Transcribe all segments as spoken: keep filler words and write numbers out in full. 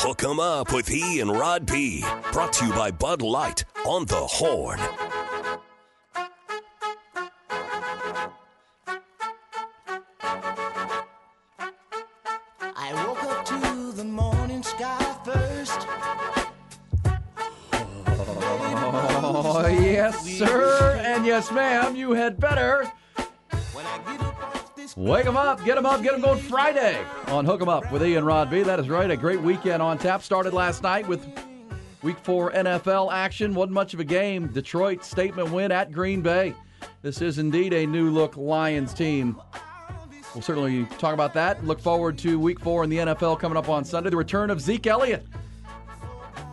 Hook 'em up with E and Rod P. Brought to you by Bud Light on the Horn. I woke up to the morning sky first. Oh, yes, sir, and yes, ma'am, you had better. Wake 'em up, get 'em up, get 'em going Friday on Hook 'em Up with E and Rod B. That is right, a great weekend on tap. Started last night with Week four N F L action. Wasn't much of a game. Detroit statement win at Green Bay. This is indeed a new-look Lions team. We'll certainly talk about that. Look forward to Week four in the N F L coming up on Sunday. The return of Zeke Elliott.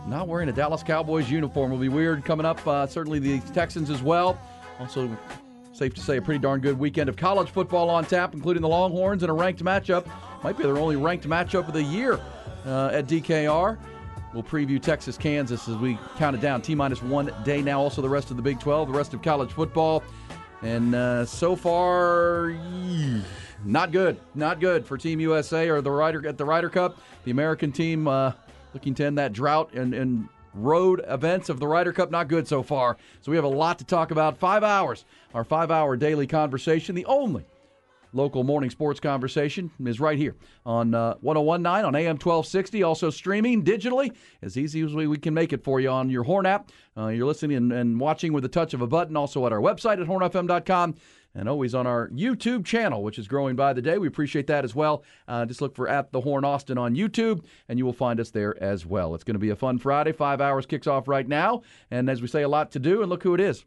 Not wearing a Dallas Cowboys uniform will be weird coming up. Uh, certainly the Texans as well. Also, safe to say, a pretty darn good weekend of college football on tap, including the Longhorns in a ranked matchup. Might be their only ranked matchup of the year uh, at D K R. We'll preview Texas-Kansas as we count it down. T-minus one day now. Also the rest of the Big twelve, the rest of college football. And uh, so far, yeah, not good. Not good for Team U S A or the Ryder, at the Ryder Cup. The American team uh, looking to end that drought and, and road events of the Ryder Cup, not good so far. So we have a lot to talk about. Five hours, our five-hour daily conversation, the only local morning sports conversation, is right here on uh, one oh one point nine on A M twelve sixty. Also streaming digitally, as easy as we, we can make it for you on your Horn app. Uh, you're listening and, and watching with a touch of a button. Also at our website at horn f m dot com. And always on our YouTube channel, which is growing by the day. We appreciate that as well. Uh, just look for At The Horn Austin on YouTube, and you will find us there as well. It's going to be a fun Friday. Five hours kicks off right now. And as we say, a lot to do. And look who it is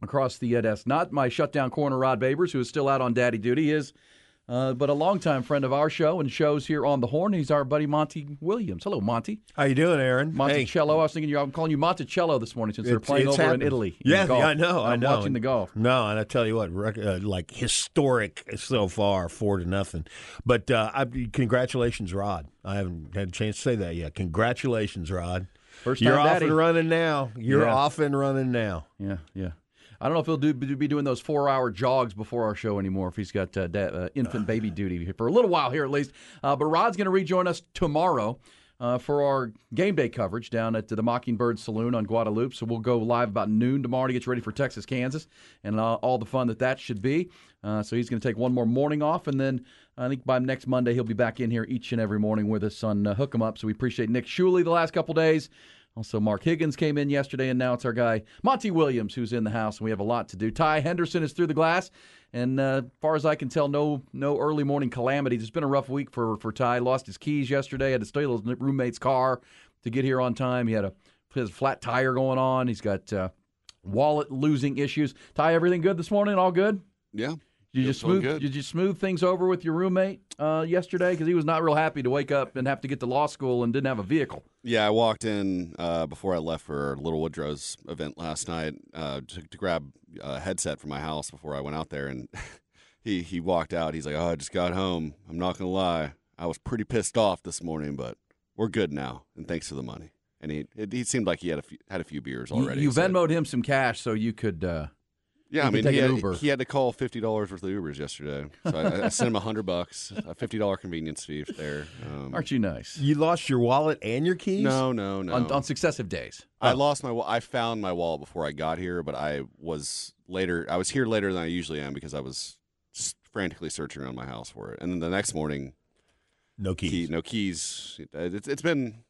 across the desk. Not my shutdown corner, Rod Babers, who is still out on daddy duty. He is, uh, but a longtime friend of our show and shows here on The Horn. He's our buddy Monty Williams. Hello, Monty. How you doing, Aaron? Monticello. Hey. I was thinking, I'm calling you Monticello this morning since it's, they're playing over happened. in Italy. Yeah, in I know. I'm I know. watching and, the golf. No, and I tell you what, rec- uh, like historic so far, four to nothing. But uh, I, congratulations, Rod. I haven't had a chance to say that yet. Congratulations, Rod. First time You're daddy. off and running now. You're yeah. off and running now. Yeah, yeah. I don't know if he'll do, be doing those four-hour jogs before our show anymore if he's got uh, da- uh, infant baby duty for a little while here at least. Uh, but Rod's going to rejoin us tomorrow uh, for our game day coverage down at the Mockingbird Saloon on Guadalupe. So we'll go live about noon tomorrow to get you ready for Texas-Kansas and uh, all the fun that that should be. Uh, so he's going to take one more morning off, and then I think by next Monday he'll be back in here each and every morning with us on uh, Hook 'em Up. So we appreciate Nick Shuley the last couple days. Also, Mark Higgins came in yesterday, and now it's our guy, Monty Williams, who's in the house, and we have a lot to do. Ty Henderson is through the glass, and as uh, far as I can tell, no no early morning calamities. It's been a rough week for, for Ty. Lost his keys yesterday, had to steal his roommate's car to get here on time. He had a his flat tire going on. He's got uh, wallet-losing issues. Ty, everything good this morning? All good? Yeah. Did you, smooth, did you smooth things over with your roommate uh, yesterday? Because he was not real happy to wake up and have to get to law school and didn't have a vehicle. Yeah, I walked in uh, before I left for Little Woodrow's event last night uh, to, to grab a headset from my house before I went out there. And he, he walked out. He's like, oh, I just got home. I'm not going to lie. I was pretty pissed off this morning, but we're good now. And thanks for the money. And he it, he seemed like he had a few, had a few beers already. You, you so. Venmo'd him some cash so you could uh... – Yeah, I mean, he had, he had to call fifty dollars worth of Ubers yesterday. So I, I sent him one hundred bucks, a fifty dollars convenience fee there. Um, Aren't you nice? You lost your wallet and your keys? No, no, no. On, on successive days. I oh. lost my I found my wallet before I got here, but I was later. I was here later than I usually am because I was just frantically searching around my house for it. And then the next morning, no keys. Key, no keys. It, it's, it's been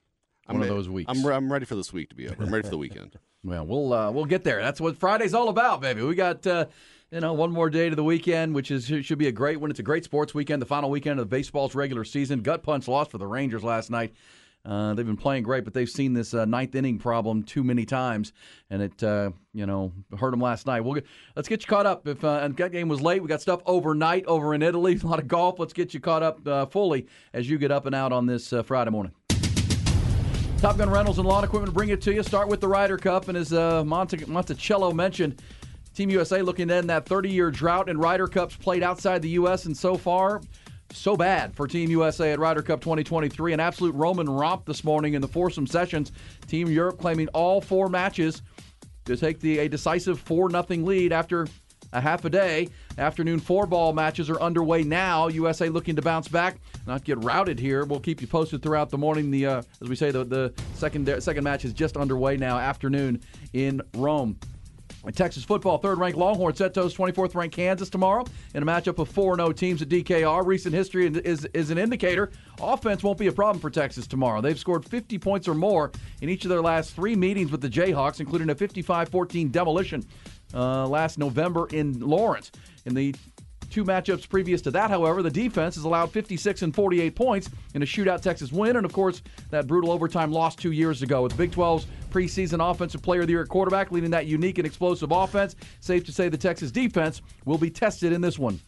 one I'm, of those weeks. I'm, I'm ready for this week to be over. I'm ready for the weekend. Well, we'll uh, we'll get there. That's what Friday's all about, baby. We got uh, you know one more day to the weekend, which is should be a great one. It's a great sports weekend, the final weekend of the baseball's regular season. Gut punch loss for the Rangers last night. Uh, they've been playing great, but they've seen this uh, ninth inning problem too many times, and it uh, you know hurt them last night. We'll get, let's get you caught up. If uh, and that game was late, we got stuff overnight over in Italy. A lot of golf. Let's get you caught up uh, fully as you get up and out on this uh, Friday morning. Top Gun Rentals and Lawn Equipment bring it to you. Start with the Ryder Cup, and as uh, Monti- Monticello mentioned, Team U S A looking to end that thirty-year drought in Ryder Cups played outside the U S, and so far, so bad for Team U S A at Ryder Cup twenty twenty-three. An absolute Roman romp this morning in the foursome sessions. Team Europe claiming all four matches to take the a decisive four nothing lead after a half a day. Afternoon four-ball matches are underway now. U S A looking to bounce back, not get routed here. We'll keep you posted throughout the morning. The uh, as we say, the, the second second match is just underway now, afternoon in Rome. Texas football, third-ranked Longhorns set to host twenty-fourth ranked Kansas tomorrow in a matchup of four and oh teams at D K R. Recent history is, is an indicator. Offense won't be a problem for Texas tomorrow. They've scored fifty points or more in each of their last three meetings with the Jayhawks, including a fifty-five fourteen demolition uh, last November in Lawrence. In the two matchups previous to that, however, the defense has allowed fifty-six and forty-eight points in a shootout Texas win, and of course, that brutal overtime loss two years ago. With Big twelve's preseason offensive player of the year at quarterback, leading that unique and explosive offense, safe to say the Texas defense will be tested in this one.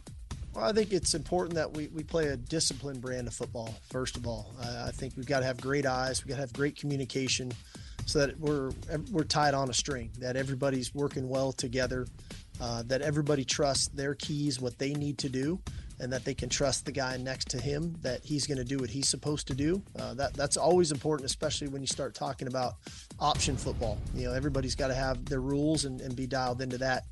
Well, I think it's important that we, we play a disciplined brand of football, first of all. Uh, I think we've got to have great eyes, we've got to have great communication so that we're, we're tied on a string, that everybody's working well together. Uh, that everybody trusts their keys, what they need to do, and that they can trust the guy next to him, that he's going to do what he's supposed to do. Uh, that that's always important, especially when you start talking about option football. You know, everybody's got to have their rules and, and be dialed into that.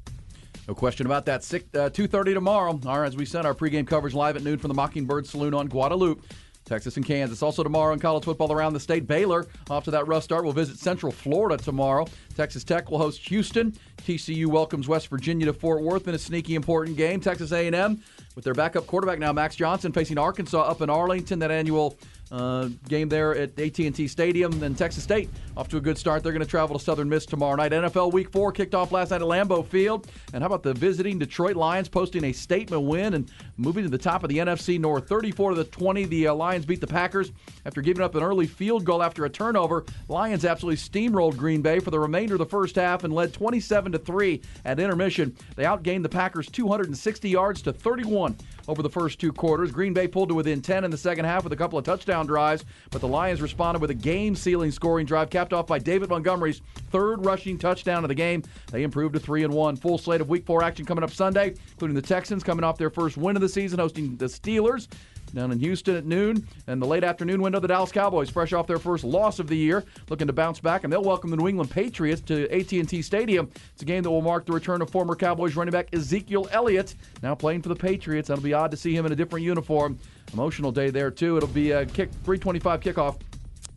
No question about that. Six, uh, two thirty tomorrow. All right, as we said, our pregame coverage live at noon from the Mockingbird Saloon on Guadalupe. Texas and Kansas. Also tomorrow in college football around the state, Baylor, off to that rough start, will visit Central Florida tomorrow. Texas Tech will host Houston. T C U welcomes West Virginia to Fort Worth in a sneaky important game. Texas A and M, with their backup quarterback now, Max Johnson, facing Arkansas up in Arlington, that annual uh, game there at A T and T Stadium. And Texas State off to a good start. They're going to travel to Southern Miss tomorrow night. N F L Week four kicked off last night at Lambeau Field. And how about the visiting Detroit Lions posting a statement win and moving to the top of the N F C North. thirty-four to twenty, the uh, Lions beat the Packers after giving up an early field goal after a turnover. Lions absolutely steamrolled Green Bay for the remainder of the first half and led twenty-seven to three at intermission. They outgained the Packers two hundred sixty yards to thirty-one over the first two quarters. Green Bay pulled to within ten in the second half with a couple of touchdown drives, but the Lions responded with a game-sealing scoring drive capped off by David Montgomery's third rushing touchdown of the game. They improved to three and one. Full slate of Week four action coming up Sunday, including the Texans coming off their first win of the season, hosting the Steelers down in Houston at noon, and the late afternoon window, the Dallas Cowboys, fresh off their first loss of the year, looking to bounce back, and they'll welcome the New England Patriots to A T and T Stadium. It's a game that will mark the return of former Cowboys running back Ezekiel Elliott, now playing for the Patriots. That'll be odd to see him in a different uniform. Emotional day there, too. It'll be a kick three twenty-five kickoff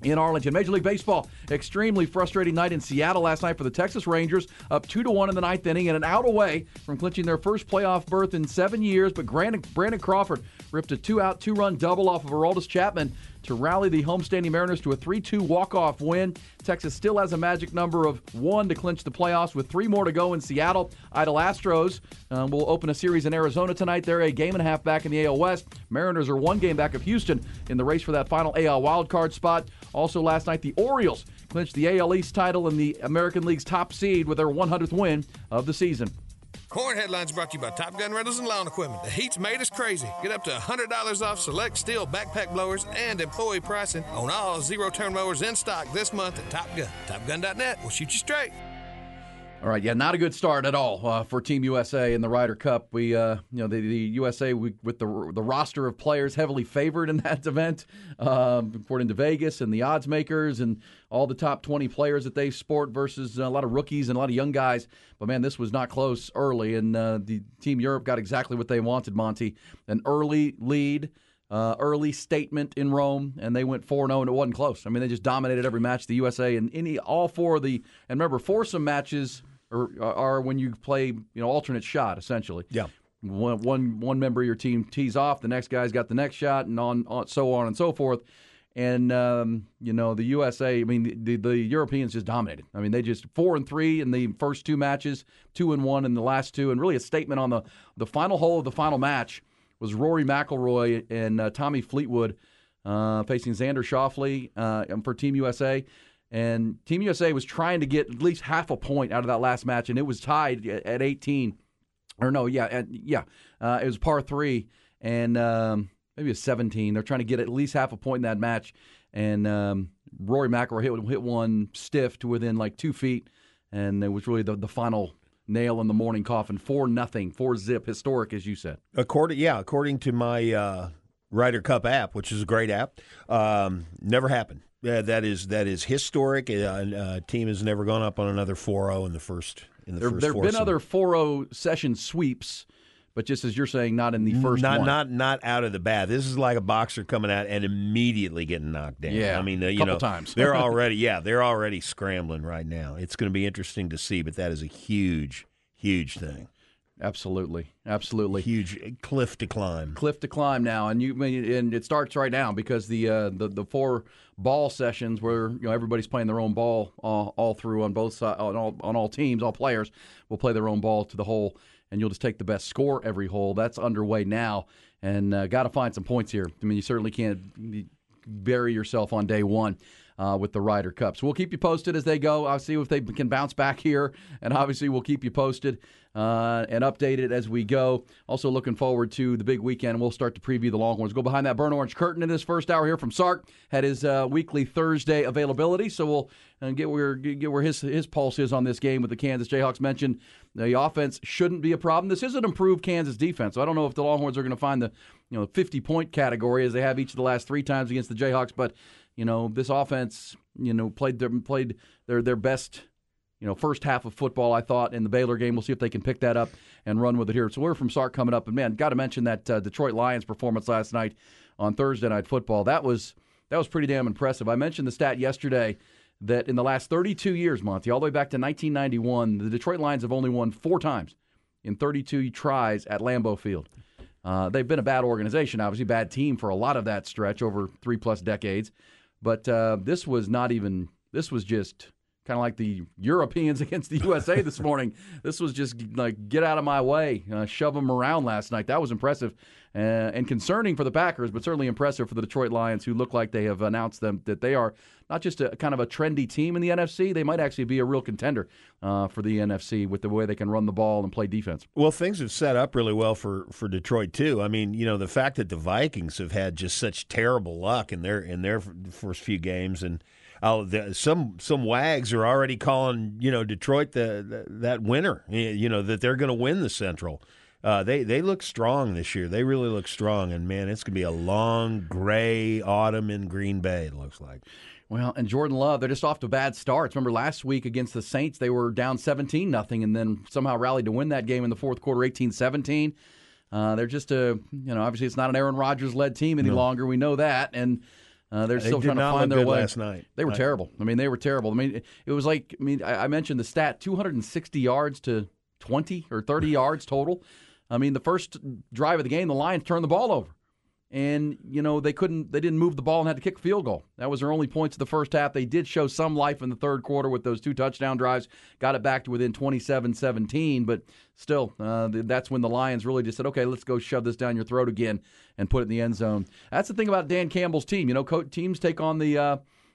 in Arlington. Major League Baseball, extremely frustrating night in Seattle last night for the Texas Rangers, up two to one in the ninth inning and an out away from clinching their first playoff berth in seven years. But Brandon, Brandon Crawford ripped a two-out, two-run double off of Aroldis Chapman to rally the homestanding Mariners to a three two walk-off win. Texas still has a magic number of one to clinch the playoffs with three more to go in Seattle. Idle Astros um, will open a series in Arizona tonight. They're a game and a half back in the A L West. Mariners are one game back of Houston in the race for that final A L wildcard spot. Also last night, the Orioles clinched the A L East title and the American League's top seed with their one hundredth win of the season. Horn Headlines brought to you by Top Gun Rentals and Lawn Equipment. The heat's made us crazy. Get up to one hundred dollars off select steel backpack blowers and employee pricing on all zero-turn mowers in stock this month at Top Gun. Top Gun dot net will shoot you straight. All right, yeah, not a good start at all uh, for Team U S A in the Ryder Cup. We, uh, you know, the, the U S A we, with the the roster of players heavily favored in that event, um, according to Vegas and the odds makers and all the top twenty players that they sport versus a lot of rookies and a lot of young guys. But, man, this was not close early, and uh, the Team Europe got exactly what they wanted, Monty. An early lead. Uh, early statement in Rome, and they went four and oh, and it wasn't close. I mean, they just dominated every match, the U S A, and any all four of the – and remember, foursome matches are, are when you play, you know, alternate shot, essentially. Yeah. One, one, one member of your team tees off, the next guy's got the next shot, and on, on so on and so forth. And, um, you know, the U S A – I mean, the, the, the Europeans just dominated. I mean, they just four and three in the first two matches, two and one in the last two, and really a statement on the, the final hole of the final match was Rory McIlroy and uh, Tommy Fleetwood uh, facing Xander Schauffele uh, for Team U S A. And Team U S A was trying to get at least half a point out of that last match, and it was tied at eighteen. Or no, yeah, at, yeah, uh, it was par three, and um, maybe it was seventeen. They're trying to get at least half a point in that match. And um, Rory McIlroy hit, hit one stiff to within like two feet, and it was really the, the final nail in the morning coffin, four nothing, four zip, historic, as you said. According, yeah, according to my uh, Ryder Cup app, which is a great app, um, never happened. Uh, that is that is historic. A uh, uh, team has never gone up on another four oh in the first in the there, first. There have been season. other four oh session sweeps, but just as you're saying, not in the first not, one. Not not out of the bat. This is like a boxer coming out and immediately getting knocked down. Yeah, I mean, uh, you couple know, times. they're already yeah, they're already scrambling right now. It's going to be interesting to see, but that is a huge, huge thing. Absolutely, absolutely, huge cliff to climb. Cliff to climb now, and you and it starts right now because the uh, the the four ball sessions where you know everybody's playing their own ball all, all through on both sides on all on all teams, all players will play their own ball to the hole, and you'll just take the best score every hole. That's underway now, and uh, got to find some points here. I mean, you certainly can't bury yourself on day one. Uh, with the Ryder Cup. So we'll keep you posted as they go. I'll see if they can bounce back here, and obviously we'll keep you posted uh, and updated as we go. Also looking forward to the big weekend. We'll start to preview the Longhorns. Go behind that burnt orange curtain in this first hour here from Sark. Had his uh, weekly Thursday availability, so we'll uh, get where get where his, his pulse is on this game with the Kansas Jayhawks. Mentioned the offense shouldn't be a problem. This is an improved Kansas defense, so I don't know if the Longhorns are going to find the you know fifty-point category as they have each of the last three times against the Jayhawks, but you know, this offense, you know, played their, played their their best, you know, first half of football, I thought, in the Baylor game. We'll see if they can pick that up and run with it here. So we're from Sark coming up. And, man, got to mention that uh, Detroit Lions performance last night on Thursday Night Football. That was that was pretty damn impressive. I mentioned the stat yesterday that in the last thirty-two years, Monty, all the way back to nineteen ninety-one, the Detroit Lions have only won four times in thirty-two tries at Lambeau Field. Uh, they've been a bad organization, obviously, bad team for a lot of that stretch over three-plus decades. But uh, this was not even – this was just kind of like the Europeans against the U S A this morning. This was just like, get out of my way, uh, shove them around last night. That was impressive uh, and concerning for the Packers, but certainly impressive for the Detroit Lions, who look like they have announced them that they are not just a kind of a trendy team in the N F C. They might actually be a real contender uh, for the N F C with the way they can run the ball and play defense. Well, things have set up really well for, for Detroit, too. I mean, you know, the fact that the Vikings have had just such terrible luck in their in their first few games, and I'll, the, some some wags are already calling, you know, Detroit the, the that winner, you know, that they're going to win the Central. Uh, they, they look strong this year. They really look strong. And, man, it's going to be a long, gray autumn in Green Bay, it looks like. Well, and Jordan Love, they're just off to bad starts. Remember last week against the Saints, they were down seventeen nothing and then somehow rallied to win that game in the fourth quarter, eighteen seventeen. Uh, they're just a, you know, obviously it's not an Aaron Rodgers-led team any no. longer. We know that. And uh, they're they still trying to find their way. Last night. They were I, terrible. I mean, they were terrible. I mean, it was like, I mean, I mentioned the stat, two hundred sixty yards to twenty or thirty yards total. I mean, the first drive of the game, the Lions turned the ball over. And, you know, they couldn't, they didn't move the ball and had to kick a field goal. That was their only points of the first half. They did show some life in the third quarter with those two touchdown drives, got it back to within twenty-seven seventeen. But still, uh, that's when the Lions really just said, okay, let's go shove this down your throat again and put it in the end zone. That's the thing about Dan Campbell's team. You know, co- teams take on the, uh,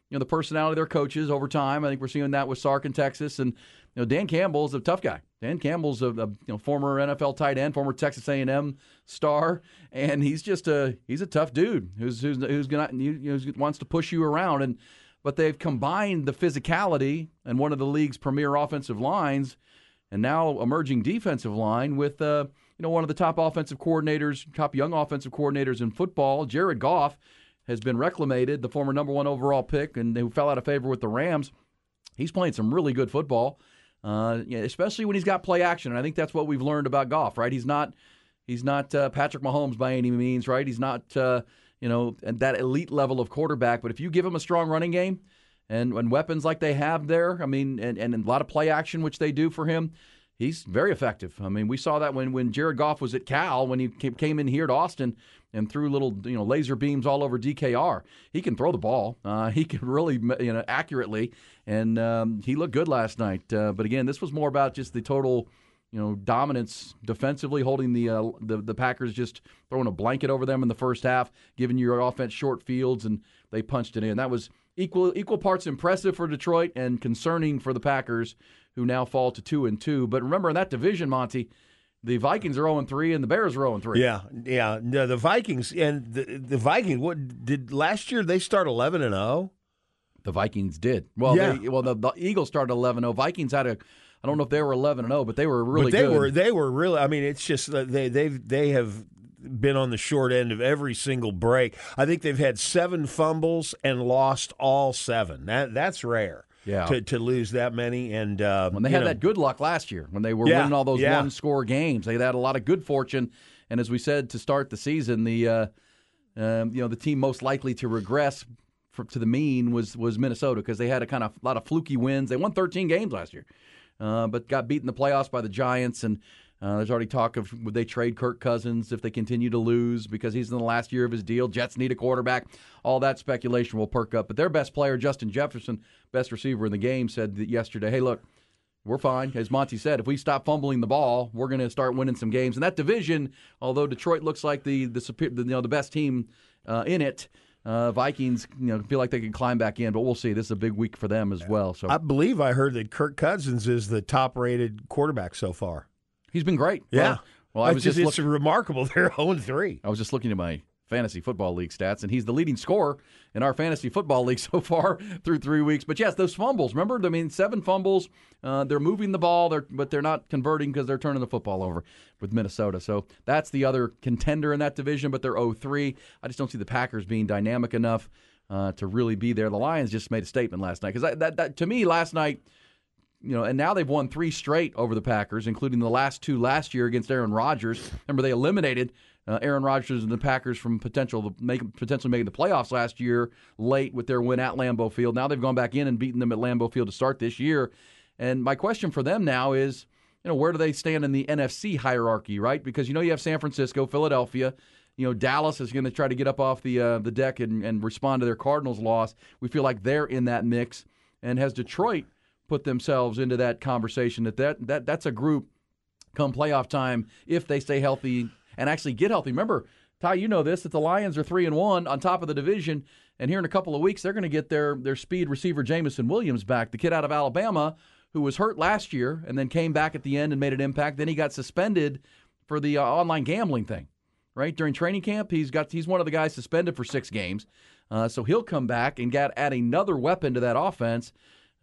you know, the personality of their coaches over time. I think we're seeing that with Sark in Texas. And, you know, Dan Campbell's a tough guy. Dan Campbell's a, a you know, former N F L tight end, former Texas A and M star, and he's just a he's a tough dude who's who's who's gonna you know, who wants to push you around. And but they've combined the physicality and one of the league's premier offensive lines, and now emerging defensive line with uh, you know one of the top offensive coordinators, top young offensive coordinators in football, Jared Goff, has been reclamated, the former number one overall pick, and who fell out of favor with the Rams. He's playing some really good football. Uh, especially when he's got play action, and I think that's what we've learned about Goff, right? He's not, he's not uh, Patrick Mahomes by any means, right? He's not, uh, you know, at that elite level of quarterback. But if you give him a strong running game and, and weapons like they have there, I mean, and, and a lot of play action which they do for him, he's very effective. I mean, we saw that when, when Jared Goff was at Cal, when he came in here to Austin and threw little, you know, laser beams all over D K R. He can throw the ball. Uh, he can really, you know, accurately. And um, he looked good last night. Uh, but again, this was more about just the total, you know, dominance defensively, holding the, uh, the the Packers, just throwing a blanket over them in the first half, giving your offense short fields, and they punched it in. That was equal equal parts impressive for Detroit and concerning for the Packers, who now fall to two and two. But remember, in that division, Monty, the Vikings are oh and three and the Bears are oh and three. Yeah, yeah. No, the Vikings and the, the Vikings. What did last year? They start eleven and oh. The Vikings did. Well, yeah. they, well, the, the Eagles started eleven and oh. Vikings had a. I don't know if they were eleven and oh, but they were really. But they good. were. They were really. I mean, it's just they they they have been on the short end of every single break. I think they've had seven fumbles and lost all seven. That that's rare. yeah. to, to lose that many. And uh, when they had know, that good luck last year, when they were yeah, winning all those yeah. one-score games, they had a lot of good fortune. And as we said to start the season, the uh, um, you know the team most likely to regress for, to the mean was was Minnesota, because they had a kind of a lot of fluky wins. They won thirteen games last year, uh, but got beat in the playoffs by the Giants. And Uh, there's already talk of would they trade Kirk Cousins if they continue to lose because he's in the last year of his deal. Jets need a quarterback. All that speculation will perk up. But their best player, Justin Jefferson, best receiver in the game, said that yesterday, hey, look, we're fine. As Monty said, if we stop fumbling the ball, we're going to start winning some games. And that division, although Detroit looks like the the, the you know the best team uh, in it, Uh, Vikings, you know, feel like they can climb back in, but we'll see. This is a big week for them as well. So I believe I heard that Kirk Cousins is the top-rated quarterback so far. He's been great. Yeah. Well, well I was just, just It's look- remarkable. They're oh and three. I was just looking at my fantasy football league stats, and he's the leading scorer in our fantasy football league so far through three weeks. But, yes, those fumbles. Remember, I mean, seven fumbles. Uh, they're moving the ball, they're, but they're not converting because they're turning the football over with Minnesota. So that's the other contender in that division, but they're oh and three. I just don't see the Packers being dynamic enough uh, to really be there. The Lions just made a statement last night. Because that, that, that, to me, last night, you know, and now they've won three straight over the Packers, including the last two last year against Aaron Rodgers. Remember, they eliminated uh, Aaron Rodgers and the Packers from potential make, potentially making the playoffs last year late with their win at Lambeau Field. Now they've gone back in and beaten them at Lambeau Field to start this year. And my question for them now is, you know, where do they stand in the N F C hierarchy, right? Because, you know, you have San Francisco, Philadelphia. You know, Dallas is going to try to get up off the uh, the deck and, and respond to their Cardinals loss. We feel like they're in that mix. And has Detroit put themselves into that conversation that, that that that's a group come playoff time if they stay healthy and actually get healthy. Remember, Ty, you know this, that the Lions are three and one on top of the division, and here in a couple of weeks they're going to get their their speed receiver Jamison Williams back, the kid out of Alabama who was hurt last year and then came back at the end and made an impact. Then he got suspended for the uh, online gambling thing, right? During training camp, he's got he's one of the guys suspended for six games, uh, so he'll come back and got add another weapon to that offense.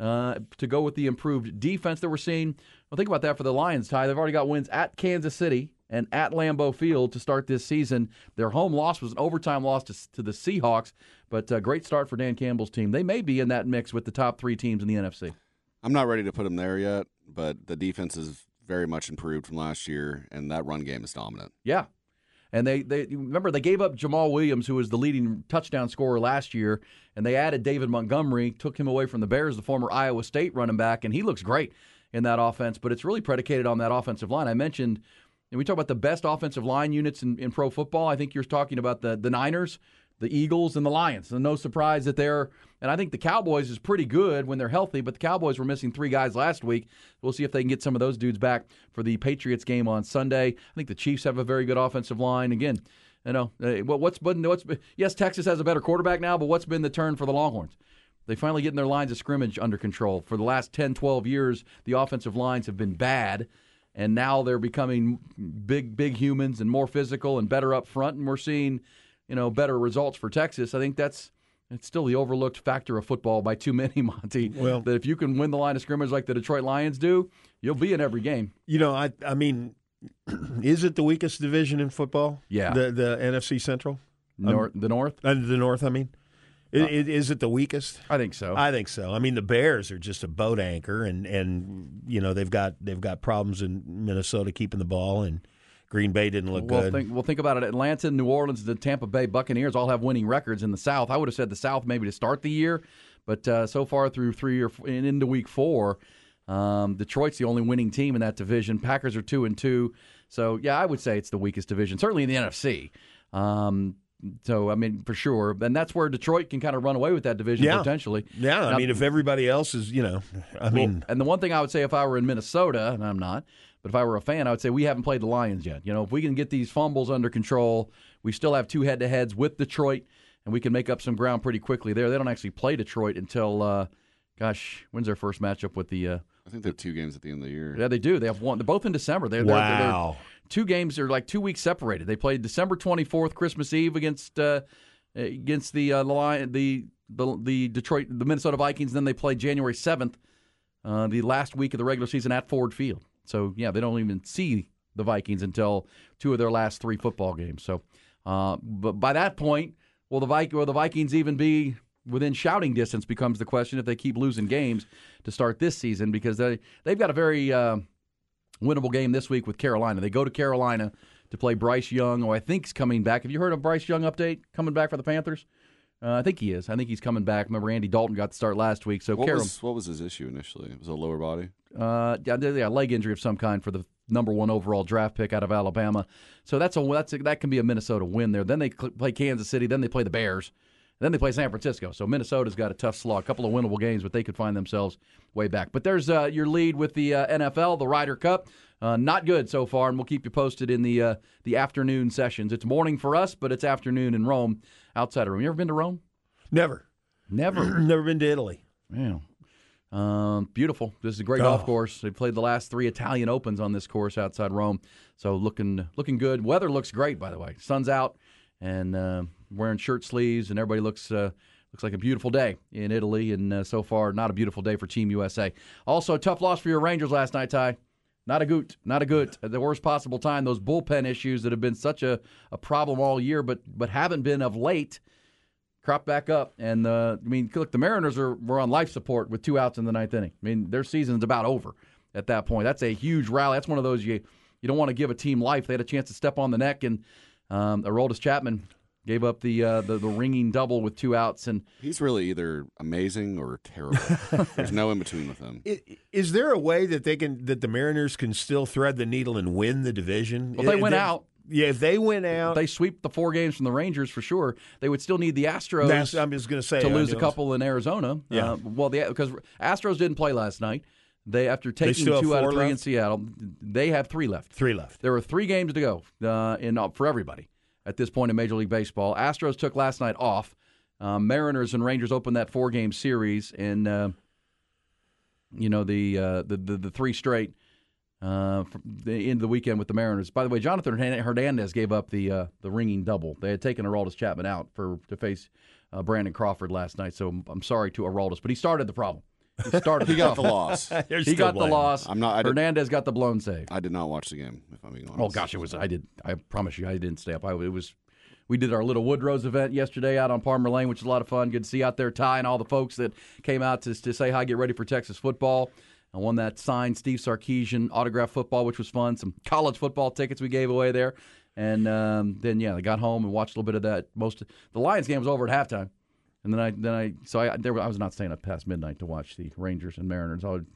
Uh, to go with the improved defense that we're seeing. Well, think about that for the Lions, Ty. They've already got wins at Kansas City and at Lambeau Field to start this season. Their home loss was an overtime loss to, to the Seahawks, but a great start for Dan Campbell's team. They may be in that mix with the top three teams in the N F C. I'm not ready to put them there yet, but the defense is very much improved from last year, and that run game is dominant. Yeah. And they, they remember they gave up Jamal Williams, who was the leading touchdown scorer last year, and they added David Montgomery, took him away from the Bears, the former Iowa State running back, and he looks great in that offense, but it's really predicated on that offensive line. I mentioned, and we talk about the best offensive line units in, in pro football. I think you're talking about the, the Niners, the Eagles, and the Lions. And no surprise that they're – and I think the Cowboys is pretty good when they're healthy, but the Cowboys were missing three guys last week. We'll see if they can get some of those dudes back for the Patriots game on Sunday. I think the Chiefs have a very good offensive line. Again, you know, what's been, what's been, yes, Texas has a better quarterback now, but what's been the turn for the Longhorns? They finally getting their lines of scrimmage under control. For the last ten, twelve years, the offensive lines have been bad. And now they're becoming big, big humans and more physical and better up front. And we're seeing – you know, better results for Texas. I think that's it's still the overlooked factor of football by too many, Monty. Well, that if you can win the line of scrimmage like the Detroit Lions do, you'll be in every game. You know, I I mean, is it the weakest division in football? Yeah, the the N F C Central, North, um, the North, uh, the North. I mean, uh, is, is it the weakest? I think so. I think so. I mean, the Bears are just a boat anchor, and and you know they've got they've got problems in Minnesota keeping the ball and. Green Bay didn't look well, good. Think, well, think about it. Atlanta, New Orleans, the Tampa Bay Buccaneers all have winning records in the South. I would have said the South maybe to start the year, but uh, so far through three or and into week four, um, Detroit's the only winning team in that division. Packers are two and two. So, yeah, I would say it's the weakest division, certainly in the N F C. Um, so, I mean, for sure. And that's where Detroit can kind of run away with that division yeah. potentially. Yeah, now, I mean, if everybody else is, you know, I well, mean. And the one thing I would say if I were in Minnesota, and I'm not, but if I were a fan, I would say we haven't played the Lions yet. You know, if we can get these fumbles under control, we still have two head-to-heads with Detroit, and we can make up some ground pretty quickly there. They don't actually play Detroit until, uh, gosh, when's their first matchup with the uh, – I think they have two games at the end of the year. Yeah, they do. They have one. They're both in December. They're, wow. They're, they're, two games are like two weeks separated. They played December twenty-fourth, Christmas Eve, against uh, against the uh, Lion, the, the the Detroit the Minnesota Vikings. Then they played January seventh, uh, the last week of the regular season at Ford Field. So, yeah, they don't even see the Vikings until two of their last three football games. So, uh, but by that point, will the, Vi- will the Vikings even be within shouting distance becomes the question if they keep losing games to start this season, because they, they've got a very uh, winnable game this week with Carolina. They go to Carolina to play Bryce Young, who I think is coming back. Have you heard of Bryce Young update coming back for the Panthers? Uh, I think he is. I think he's coming back. Remember, Andy Dalton got the start last week. So, what, Carol- was, what was his issue initially? It was a lower body? Uh, yeah, yeah, leg injury of some kind for the number one overall draft pick out of Alabama. So that's a that's a, that can be a Minnesota win there. Then they cl- play Kansas City. Then they play the Bears. Then they play San Francisco. So Minnesota's got a tough slog. A couple of winnable games, but they could find themselves way back. But there's uh, your lead with the uh, N F L, the Ryder Cup. Uh, not good so far, and we'll keep you posted in the uh, the afternoon sessions. It's morning for us, but it's afternoon in Rome, outside of Rome. You ever been to Rome? Never. Never? Never been to Italy. Yeah. Um, beautiful. This is a great oh. golf course. They played the last three Italian Opens on this course outside Rome, so looking looking good. Weather looks great, by the way. Sun's out, and uh, wearing shirt sleeves, and everybody looks... Uh, Looks like a beautiful day in Italy, and uh, so far, not a beautiful day for Team U S A. Also, tough loss for your Rangers last night, Ty. Not a good, not a good. At the worst possible time, those bullpen issues that have been such a, a problem all year, but but haven't been of late, crop back up. And, uh, I mean, look, the Mariners are were on life support with two outs in the ninth inning. I mean, their season's about over at that point. That's a huge rally. That's one of those you, you don't want to give a team life. They had a chance to step on the neck, and um, Aroldis Chapman gave up the, uh, the the ringing double with two outs, and he's really either amazing or terrible. There's no in between with him. Is, is there a way that they can that the Mariners can still thread the needle and win the division? Well, if they went they, out. Yeah, if they went out, they sweep the four games from the Rangers for sure. They would still need the Astros. That's, I'm just going to say to I lose a couple in Arizona. Yeah, uh, well, because Astros didn't play last night. They after taking they two out of three left? in Seattle, they have three left. Three left. There were three games to go uh, in uh, for everybody at this point in Major League Baseball. Astros took last night off. Um, Mariners and Rangers opened that four-game series, and uh, you know the, uh, the the the three straight uh, from the end of the weekend with the Mariners. By the way, Jonathan Hernandez gave up the uh, the ringing double. They had taken Aroldis Chapman out for to face uh, Brandon Crawford last night. So I'm, I'm sorry to Aroldis, but he started the problem. He started. he got the loss. You're he got blaming. the loss. I'm not. I Hernandez did, got the blown save. I did not watch the game, if I'm being honest. Oh gosh, it was. I did. I promise you, I didn't stay up. I it was. We did our little Woodrow's event yesterday out on Palmer Lane, which is a lot of fun. Good to see you out there, Ty, and all the folks that came out to to say hi, get ready for Texas football. I won that signed Steve Sarkisian autograph football, which was fun. Some college football tickets we gave away there, and um, then yeah, I got home and watched a little bit of that. Most the Lions game was over at halftime. And then I then I so I there I was not staying up past midnight to watch the Rangers and Mariners. I, would,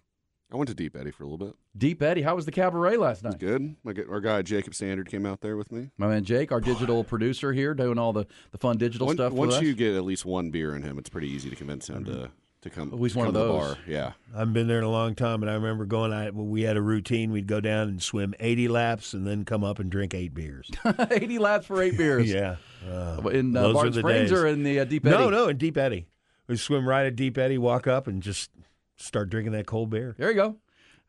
I went to Deep Eddy for a little bit. Deep Eddy, how was the cabaret last night? It was good. My, our guy Jacob Standard came out there with me. My man Jake, our digital producer here, doing all the, the fun digital when, stuff. Once with you us. get at least one beer in him, it's pretty easy to convince him mm-hmm. to. To come, at least to one come of those. The bar. Yeah, I've been there in a long time, and I remember going. I we had a routine. We'd go down and swim eighty laps, and then come up and drink eight beers. eighty laps for eight beers. yeah, uh, in uh, Barton Springs or in the uh, Deep Eddy. No, no, in Deep Eddy. We swim right at Deep Eddy, walk up, and just start drinking that cold beer. There you go.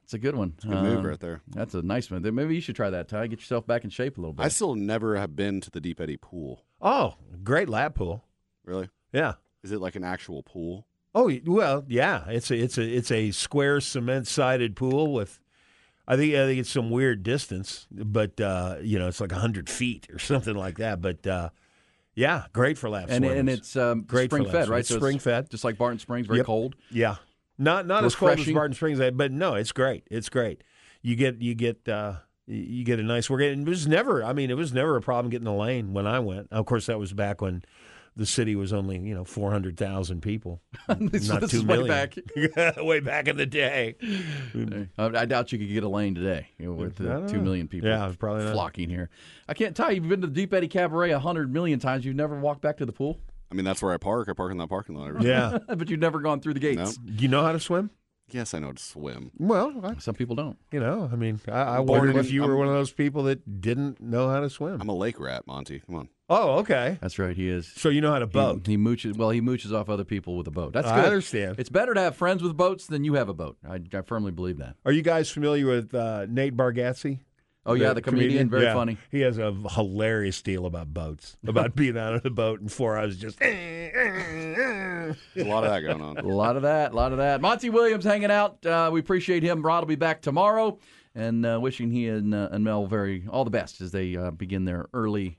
It's a good one. It's a good uh, move right there. That's a nice one. Maybe you should try that, Ty. Get yourself back in shape a little bit. I still never have been to the Deep Eddy pool. Oh, great lap pool. Really? Yeah. Is it like an actual pool? Oh well, yeah. It's a it's a it's a square cement sided pool with, I think I think it's some weird distance, but uh, you know it's like a hundred feet or something like that. But uh, yeah, great for lap swimmers. And, and it's um, great spring fed, right? It's so spring fed, just like Barton Springs, very yep. cold. Yeah, not not Refreshing. as cold as Barton Springs, but no, it's great. It's great. You get you get uh, you get a nice workout. It was never, I mean, it was never a problem getting the lane when I went. Of course, that was back when the city was only, you know, four hundred thousand people, this, not this two million. Way back. way back in the day. I, I doubt you could get a lane today, you know, with uh, two know. million people yeah, probably flocking not. here. I can't tell you, you've been to the Deep Eddy Cabaret one hundred million times. You've never walked back to the pool? I mean, that's where I park. I park in that parking lot. Every yeah. But you've never gone through the gates. Do no. you know how to swim? Yes, I know how to swim. Well, I, some people don't. You know, I mean, I, I wondered if you I'm, were one of those people that didn't know how to swim. I'm a lake rat, Monty. Come on. Oh, okay. That's right, he is. So you know how to boat. He, he mooches. Well, he mooches off other people with a boat. That's good. I understand. It's better to have friends with boats than you have a boat. I, I firmly believe that. Are you guys familiar with uh, Nate Bargatze? Oh, yeah, the, the comedian. comedian. Very yeah. funny. He has a hilarious deal about boats, about being out on a boat in four hours just... a lot of that going on. A lot of that, a lot of that. Monty Williams hanging out. Uh, we appreciate him. Rod will be back tomorrow. And uh, wishing he and, uh, and Mel very all the best as they uh, begin their early...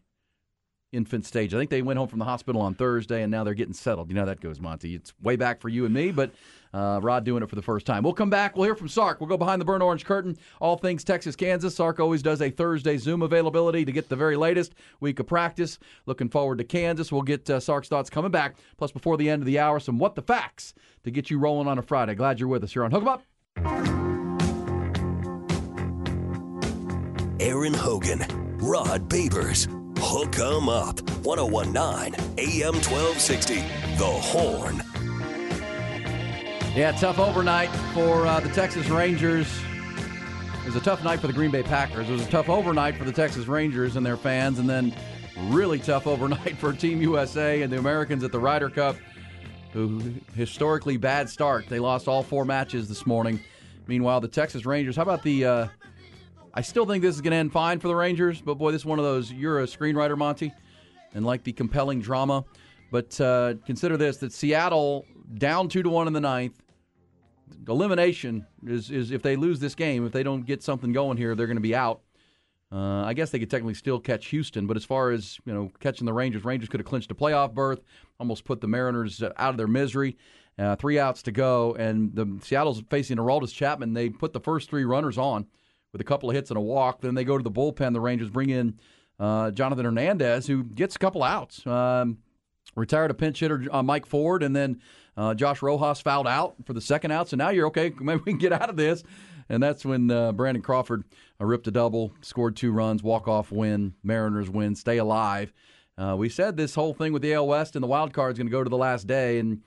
infant stage. I think they went home from the hospital on Thursday, and now they're getting settled. You know how that goes, Monty. It's way back for you and me, but uh, Rod doing it for the first time. We'll come back. We'll hear from Sark. We'll go behind the burnt orange curtain. All things Texas-Kansas. Sark always does a Thursday Zoom availability to get the very latest week of practice. Looking forward to Kansas. We'll get uh, Sark's thoughts coming back. Plus, before the end of the hour, some What the Facts to get you rolling on a Friday. Glad you're with us here on Hook 'em Up. Aaron Hogan, Rod Babers, Hook 'em Up, ten nineteen A M twelve sixty, The Horn. Yeah, tough overnight for uh, the Texas Rangers. It was a tough night for the Green Bay Packers. It was a tough overnight for the Texas Rangers and their fans, and then really tough overnight for Team U S A and the Americans at the Ryder Cup, who historically bad start. They lost all four matches this morning. Meanwhile, the Texas Rangers, how about the... Uh, I still think this is going to end fine for the Rangers, but boy, this is one of those, you're a screenwriter, Monty, and like the compelling drama. But uh, consider this, that Seattle, down two to one in the ninth, elimination is, is if they lose this game, if they don't get something going here, they're going to be out. Uh, I guess they could technically still catch Houston, but as far as, you know, catching the Rangers, Rangers could have clinched a playoff berth, almost put the Mariners out of their misery. Uh, three outs to go, and the Seattle's facing Aroldis Chapman. They put the first three runners on with a couple of hits and a walk. Then they go to the bullpen. The Rangers bring in uh, Jonathan Hernandez, who gets a couple outs. Um, retired a pinch hitter, uh, Mike Ford, and then uh, Josh Rojas fouled out for the second out. So now you're okay. Maybe we can get out of this. And that's when uh, Brandon Crawford uh, ripped a double, scored two runs, walk-off win, Mariners win, stay alive. Uh, we said this whole thing with the A L West and the wild card is going to go to the last day, and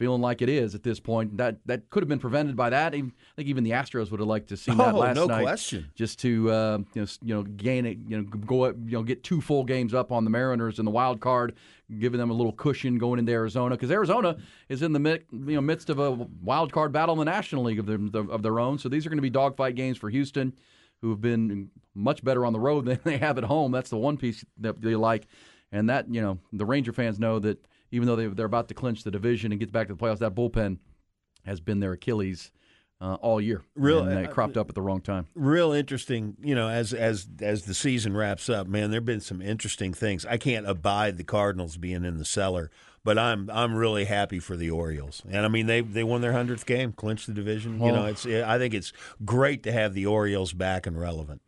feeling like it is at this point. That that could have been prevented by that. Even, I think even the Astros would have liked to see that oh, last no night. Question. Just to uh, you know you know gain it, you know go up, you know get two full games up on the Mariners in the wild card, giving them a little cushion going into Arizona, because Arizona is in the mid, you know midst of a wild card battle in the National League of their of their own. So these are going to be dogfight games for Houston, who have been much better on the road than they have at home. That's the one piece that they like, and that you know the Ranger fans know that. Even though they, they're about to clinch the division and get back to the playoffs, that bullpen has been their Achilles uh, all year. Real, and they cropped up at the wrong time. Real interesting, you know, as as as the season wraps up, man, there have been some interesting things. I can't abide the Cardinals being in the cellar, but I'm I'm really happy for the Orioles. And, I mean, they they won their hundredth game, clinched the division. Oh. You know, it's I think it's great to have the Orioles back and relevant.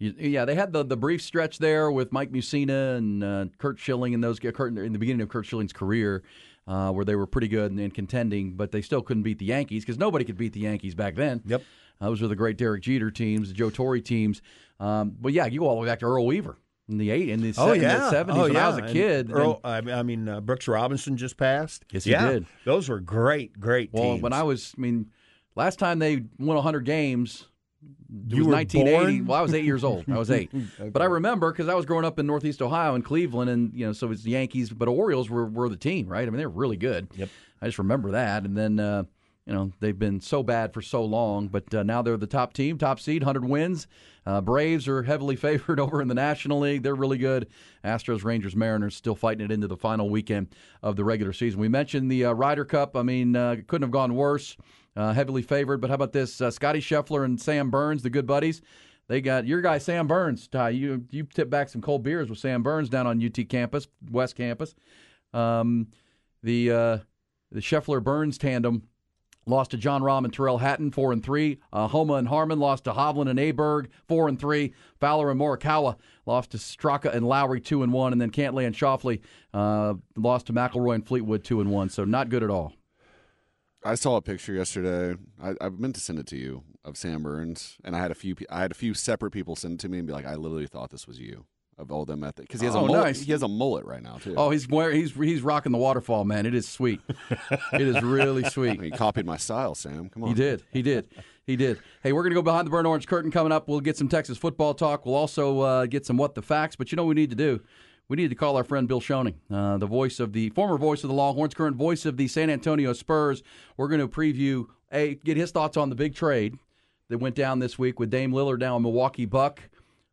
Yeah, they had the, the brief stretch there with Mike Mussina and uh, Curt Schilling and those Curt, in the beginning of Curt Schilling's career uh, where they were pretty good and, and contending, but they still couldn't beat the Yankees because nobody could beat the Yankees back then. Yep, uh, those were the great Derek Jeter teams, the Joe Torre teams. Um, but, yeah, you go all the way back to Earl Weaver in the eight in the, oh, se- yeah. in the seventies oh, when yeah. I was a kid. Earl, and, I mean, uh, Brooks Robinson just passed. Yes, he yeah. did. Those were great, great well, teams. Well, when I was – I mean, last time they won one hundred games – It you was were nineteen eighty. Born? Well, I was eight years old. I was eight. Okay. But I remember because I was growing up in Northeast Ohio in Cleveland, and you know, so it's the Yankees, but Orioles were, were the team, right? I mean, they're really good. Yep. I just remember that. And then, uh, you know, they've been so bad for so long, but uh, now they're the top team, top seed, one hundred wins. Uh, Braves are heavily favored over in the National League. They're really good. Astros, Rangers, Mariners still fighting it into the final weekend of the regular season. We mentioned the uh, Ryder Cup. I mean, uh, couldn't have gone worse. Uh, heavily favored, but how about this? Uh, Scotty Scheffler and Sam Burns, the good buddies, they got your guy Sam Burns. Ty, you you tipped back some cold beers with Sam Burns down on U T campus, West Campus. Um, the uh, the Scheffler Burns tandem lost to John Rahm and Terrell Hatton, four and three. Uh, Homa and Harmon lost to Hovland and Aberg, four and three. Fowler and Morikawa lost to Straka and Lowry, two and one, and then Cantlay and Schauffele uh, lost to McIlroy and Fleetwood, two and one. So not good at all. I saw a picture yesterday. I, I meant to send it to you of Sam Burns, and I had a few. I had a few separate people send it to me and be like, "I literally thought this was you." Of all them ethics, because he has oh, a mullet. Nice. He has a mullet right now too. Oh, he's he's he's rocking the waterfall, man. It is sweet. It is really sweet. I mean, he copied my style, Sam. Come on. He did. He did. He did. Hey, we're going to go behind the burnt orange curtain coming up. We'll get some Texas football talk. We'll also uh, get some what the facts. But you know what we need to do. We need to call our friend Bill Schoening, uh, the voice of the former voice of the Longhorns, current voice of the San Antonio Spurs. We're going to preview, a, get his thoughts on the big trade that went down this week with Dame Lillard down in Milwaukee Buck.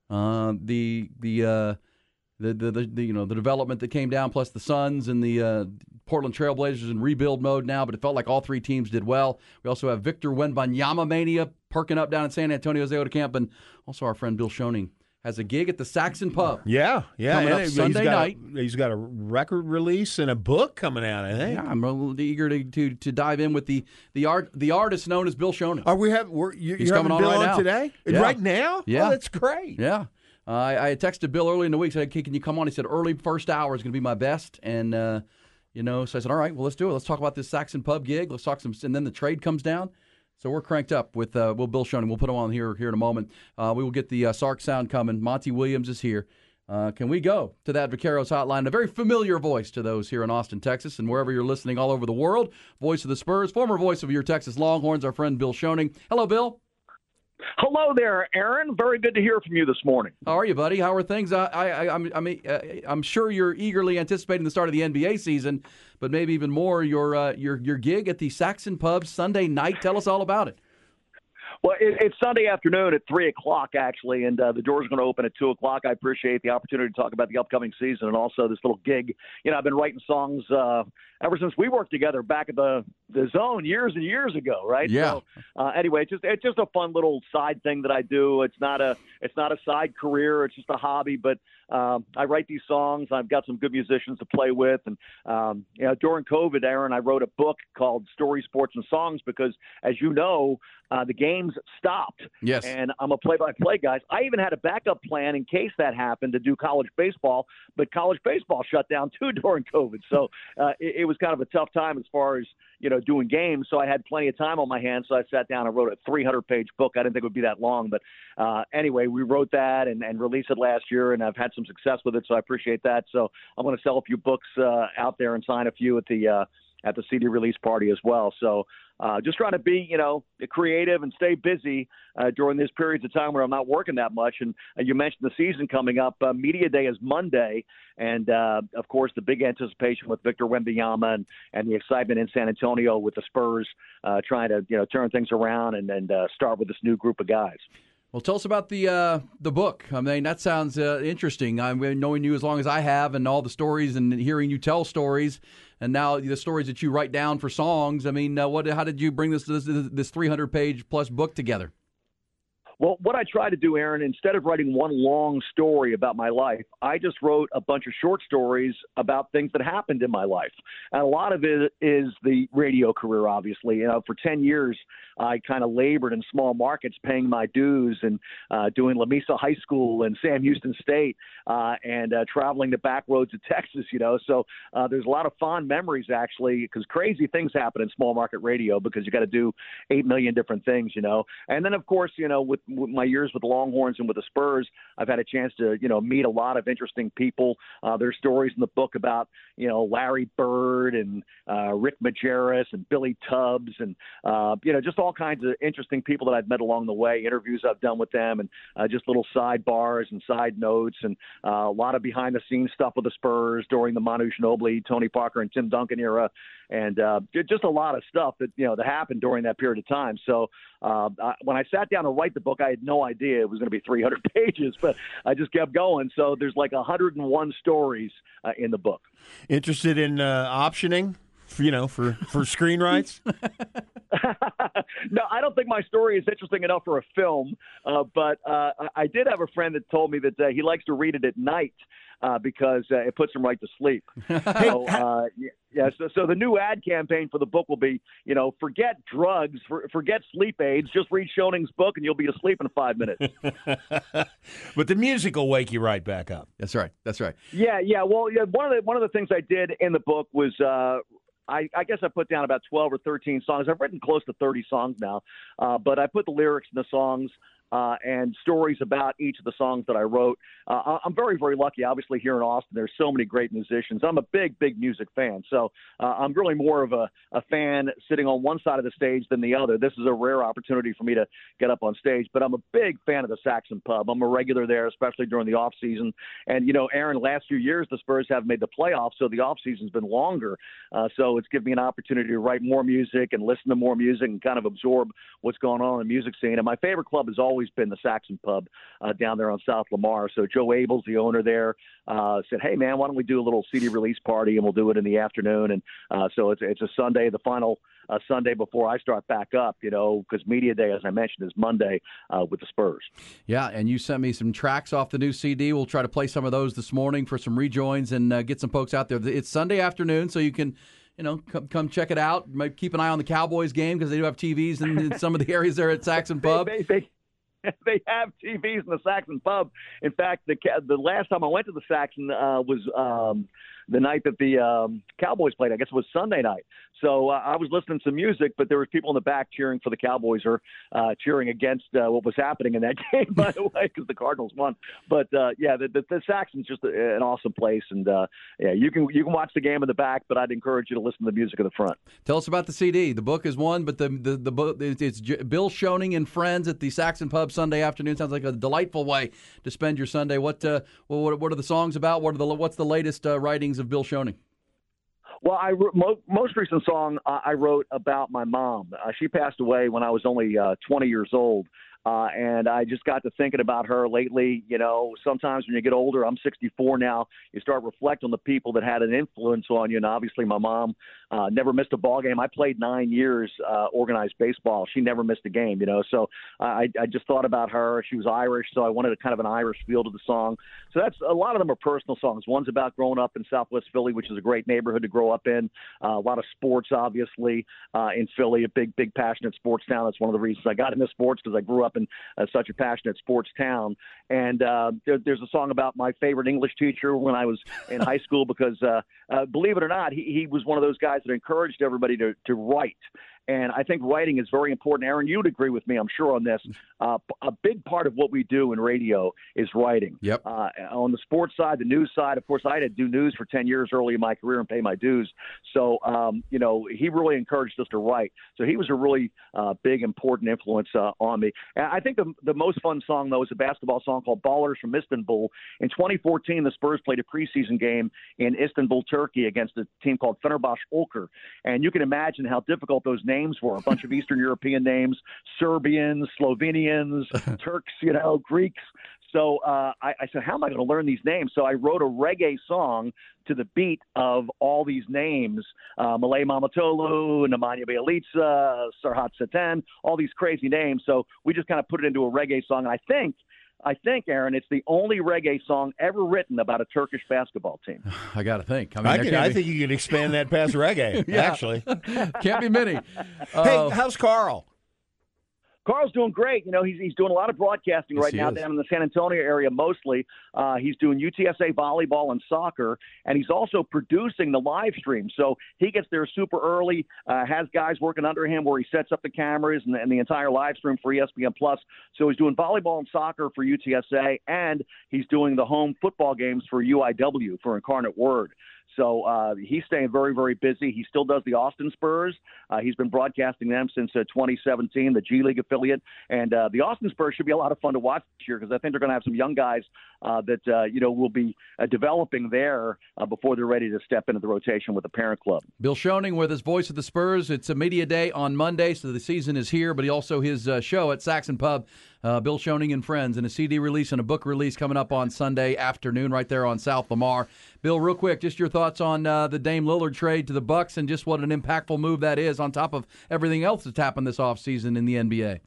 Uh, the the, uh, the the the the you know the development that came down, plus the Suns and the uh, Portland Trailblazers in rebuild mode now. But it felt like all three teams did well. We also have Victor Wembanyama mania perking up down in San Antonio's Otakam, and also our friend Bill Schoening. has a gig at the Saxon Pub. Yeah, yeah. Coming up it, Sunday he's night. A, he's got a record release and a book coming out, I think. Yeah, I'm a little eager to, to, to dive in with the the art the artist known as Bill Shonen. Are we have we're, you're he's having coming Bill on, right on today? Yeah. Right now? Yeah. Oh, that's great. Yeah. Uh, I, I texted Bill early in the week, said, hey, can you come on? He said, early first hour is going to be my best. And, uh, you know, so I said, all right, well, let's do it. Let's talk about this Saxon Pub gig. Let's talk some, and then the trade comes down. So we're cranked up with uh, Will Bill Shonen. We'll put him on here here in a moment. Uh, we will get the uh, Sark sound coming. Monty Williams is here. Uh, can we go to that Vaqueros hotline? A very familiar voice to those here in Austin, Texas, and wherever you're listening all over the world. Voice of the Spurs, former voice of your Texas Longhorns, our friend Bill Shonen. Hello, Bill. Hello there, Aaron. Very good to hear from you this morning. How are you, buddy? How are things? I, I, I'm, I'm, I'm sure you're eagerly anticipating the start of the N B A season, but maybe even more your uh, your your gig at the Saxon Pub Sunday night. Tell us all about it. Well, it, it's Sunday afternoon at three o'clock, actually, and uh, the door's going to open at two o'clock. I appreciate the opportunity to talk about the upcoming season and also this little gig. You know, I've been writing songs uh, ever since we worked together back at the, the Zone years and years ago, right? Yeah. So, uh, anyway, it's just, it's just a fun little side thing that I do. It's not a, it's not a side career. It's just a hobby, but um, I write these songs. I've got some good musicians to play with. And, um, you know, during COVID, Aaron, I wrote a book called Story, Sports, and Songs because, as you know, Uh, the games stopped. Yes. And I'm a play-by-play guy. I even had a backup plan in case that happened to do college baseball, but college baseball shut down too during COVID. So uh, it, it was kind of a tough time as far as, you know, doing games. So I had plenty of time on my hands. So I sat down and wrote a three hundred page book. I didn't think it would be that long. But uh, anyway, we wrote that and, and released it last year, and I've had some success with it. So I appreciate that. So I'm going to sell a few books uh, out there and sign a few at the uh, at the C D release party as well. So Uh, just trying to be, you know, creative and stay busy uh, during these periods of time where I'm not working that much. And uh, you mentioned the season coming up. Uh, Media Day is Monday. And, uh, of course, the big anticipation with Victor Wembanyama and, and the excitement in San Antonio with the Spurs uh, trying to, you know, turn things around and, and uh, start with this new group of guys. Well, tell us about the uh, the book. I mean, that sounds uh, interesting. I mean, knowing you as long as I have and all the stories and hearing you tell stories and now the stories that you write down for songs. I mean, uh, what? How did you bring this this this three hundred page plus book together? Well, what I try to do, Aaron, instead of writing one long story about my life, I just wrote a bunch of short stories about things that happened in my life. And a lot of it is the radio career, obviously. You know, for ten years, I kind of labored in small markets, paying my dues and uh, doing La Mesa High School and Sam Houston State uh, and uh, traveling the back roads of Texas, you know. So uh, there's a lot of fond memories, actually, because crazy things happen in small market radio because you got to do eight million different things, you know. And then, of course, you know, with my years with the Longhorns and with the Spurs, I've had a chance to, you know, meet a lot of interesting people. Uh, there's stories in the book about, you know, Larry Bird and uh, Rick Majerus and Billy Tubbs and, uh, you know, just all kinds of interesting people that I've met along the way, interviews I've done with them and uh, just little sidebars and side notes and uh, a lot of behind the scenes stuff with the Spurs during the Manu Ginobili, Tony Parker and Tim Duncan era. And uh, just a lot of stuff that, you know, that happened during that period of time. So uh, I, when I sat down to write the book, I had no idea it was going to be three hundred pages, but I just kept going. So there's like one hundred one stories uh, in the book. Interested in uh, optioning, for, you know, for, for screen rights? No, I don't think my story is interesting enough for a film, uh, but uh, I did have a friend that told me that uh, he likes to read it at night. Uh, because uh, it puts them right to sleep. So, uh, yeah, so, so the new ad campaign for the book will be, you know, forget drugs, for, forget sleep aids, just read Schoning's book and you'll be asleep in five minutes. But the music will wake you right back up. That's right. That's right. Yeah, yeah. Well, yeah, one of the one of the things I did in the book was uh, – I, I guess I put down about twelve or thirteen songs. I've written close to thirty songs now, uh, but I put the lyrics in the songs uh, and stories about each of the songs that I wrote. Uh, I'm very, very lucky. Obviously, here in Austin, there's so many great musicians. I'm a big, big music fan, so uh, I'm really more of a, a fan sitting on one side of the stage than the other. This is a rare opportunity for me to get up on stage, but I'm a big fan of the Saxon Pub. I'm a regular there, especially during the off season. And, you know, Aaron, last few years, the Spurs haven't made the playoffs, so the off season's been longer. Uh, so it's given me an opportunity to write more music and listen to more music and kind of absorb what's going on in the music scene. And my favorite club is always always been the Saxon Pub uh, down there on South Lamar. So Joe Abel's the owner there. Uh, said, hey, man, why don't we do a little C D release party, and we'll do it in the afternoon. And uh, so it's it's a Sunday, the final uh, Sunday before I start back up, you know, because media day, as I mentioned, is Monday uh, with the Spurs. Yeah, and you sent me some tracks off the new C D. We'll try to play some of those this morning for some rejoins and uh, get some folks out there. It's Sunday afternoon, so you can – you know, come, come check it out. Keep an eye on the Cowboys game because they do have T Vs in, in some of the areas there at Saxon Pub. They, they, they, they have T Vs in the Saxon Pub. In fact, the the last time I went to the Saxon uh, was um, the night that the um, Cowboys played. I guess it was Sunday night. So uh, I was listening to music, but there were people in the back cheering for the Cowboys or uh, cheering against uh, what was happening in that game, by the way, because the Cardinals won. But, uh, yeah, the, the, the Saxon's just a, an awesome place. And, uh, yeah, you can you can watch the game in the back, but I'd encourage you to listen to the music in the front. Tell us about the C D. The book is one, but the, the, the book it's J- Bill Schoening and Friends at the Saxon Pub Sunday afternoon. Sounds like a delightful way to spend your Sunday. What uh, what, what are the songs about? What are the What's the latest uh, writings of Bill Schoening? Well, I mo- most recent song uh, I wrote about my mom. Uh, she passed away when I was only uh, twenty years old, uh, and I just got to thinking about her lately. You know, sometimes when you get older, I'm sixty-four now, you start reflecting on the people that had an influence on you, and obviously my mom uh, never missed a ball game. I played nine years uh, organized baseball. She never missed a game, you know, so I, I just thought about her. She was Irish, so I wanted a kind of an Irish feel to the song. So that's a lot of them are personal songs. One's about growing up in Southwest Philly, which is a great neighborhood to grow up in. Uh, a lot of sports, obviously, uh, in Philly, a big, big passionate sports town. That's one of the reasons I got into sports because I grew up in uh, such a passionate sports town. And uh, there, there's a song about my favorite English teacher when I was in high school because, uh, uh, believe it or not, he, he was one of those guys that encouraged everybody to, to write. And I think writing is very important. Aaron, you would agree with me, I'm sure, on this. Uh, a big part of what we do in radio is writing. Yep. Uh, on the sports side, the news side, of course, I had to do news for ten years early in my career and pay my dues. So, um, you know, he really encouraged us to write. So he was a really uh, big, important influence uh, on me. And I think the, the most fun song, though, is a basketball song called Ballers from Istanbul. In twenty fourteen, the Spurs played a preseason game in Istanbul, Turkey, against a team called Fenerbahçe Olkar. And you can imagine how difficult those names names were, a bunch of Eastern European names, Serbians, Slovenians, Turks, you know, Greeks. So uh, I, I said, how am I going to learn these names? So I wrote a reggae song to the beat of all these names, uh, Malay Mamatolu, Nemanja Bjelica, Serhat Seten, all these crazy names. So we just kind of put it into a reggae song. And I think I think, Aaron, it's the only reggae song ever written about a Turkish basketball team. I got to think. I, mean, I, can, I be... think you can expand that past reggae, yeah. Actually. Can't be many. Uh, hey, how's Carl? Carl's doing great. You know, he's he's doing a lot of broadcasting yes, right now is. down in the San Antonio area mostly. Uh, he's doing U T S A volleyball and soccer, and he's also producing the live stream. So he gets there super early, uh, has guys working under him where he sets up the cameras and, and the entire live stream for E S P N plus. So he's doing volleyball and soccer for U T S A, and he's doing the home football games for U I W, for Incarnate Word. So uh, he's staying very, very busy. He still does the Austin Spurs. Uh, he's been broadcasting them since uh, twenty seventeen, the G League affiliate. And uh, the Austin Spurs should be a lot of fun to watch this year because I think they're going to have some young guys uh, that, uh, you know, will be uh, developing there uh, before they're ready to step into the rotation with the parent club. Bill Schoening with his voice of the Spurs. It's a media day on Monday, so the season is here, but he also his uh, show at Saxon Pub. Uh, Bill Schoening and Friends, and a C D release and a book release coming up on Sunday afternoon right there on South Lamar. Bill, real quick, just your thoughts on uh, the Dame Lillard trade to the Bucks and just what an impactful move that is on top of everything else that's happened this offseason in the N B A.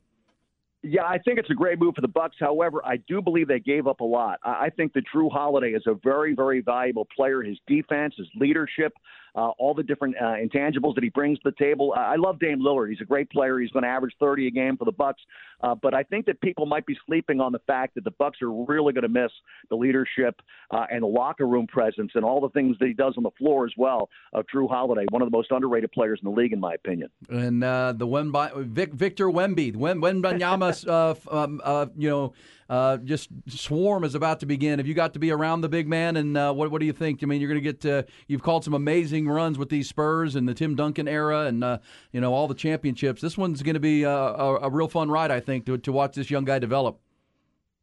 Yeah, I think it's a great move for the Bucks. However, I do believe they gave up a lot. I think that Drew Holiday is a very, very valuable player. His defense, his leadership, uh, all the different uh, intangibles that he brings to the table. I love Dame Lillard. He's a great player. He's going to average thirty a game for the Bucks. Uh, but I think that people might be sleeping on the fact that the Bucks are really going to miss the leadership uh, and the locker room presence and all the things that he does on the floor as well of Drew Holiday, one of the most underrated players in the league, in my opinion. And uh, the Wemby, Vic, Victor Wemby, Wembanyama. Uh, um, uh, you know, uh, just swarm is about to begin. Have you got to be around the big man? And uh, what what do you think? I mean, you're going to get uh, you've called some amazing runs with these Spurs and the Tim Duncan era, and uh, you know all the championships. This one's going to be uh, a, a real fun ride, I think, to to watch this young guy develop.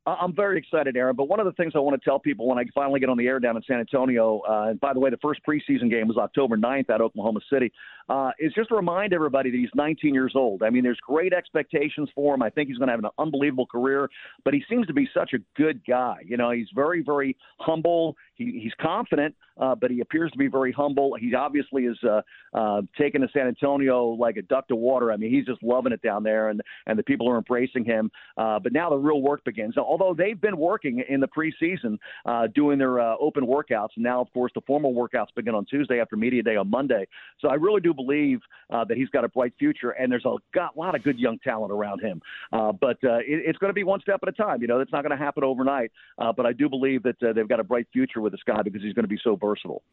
I'm very excited, Aaron, but one of the things I want to tell people when I finally get on the air down in San Antonio, uh, and by the way, the first preseason game was October ninth at Oklahoma City, uh, is just to remind everybody that he's nineteen years old. I mean, there's great expectations for him. I think he's going to have an unbelievable career, but he seems to be such a good guy. You know, he's very, very humble. He, he's confident, uh, but he appears to be very humble. He obviously is uh, uh, taken to San Antonio like a duck to water. I mean, he's just loving it down there, and, and the people are embracing him. Uh, but now the real work begins. Now, although they've been working in the preseason, uh, doing their uh, open workouts. And now, of course, the formal workouts begin on Tuesday after media day on Monday. So I really do believe uh, that he's got a bright future, and there's a got, lot of good young talent around him. Uh, but uh, it, it's going to be one step at a time. You know, that's not going to happen overnight. Uh, but I do believe that uh, they've got a bright future with this guy because he's going to be so versatile.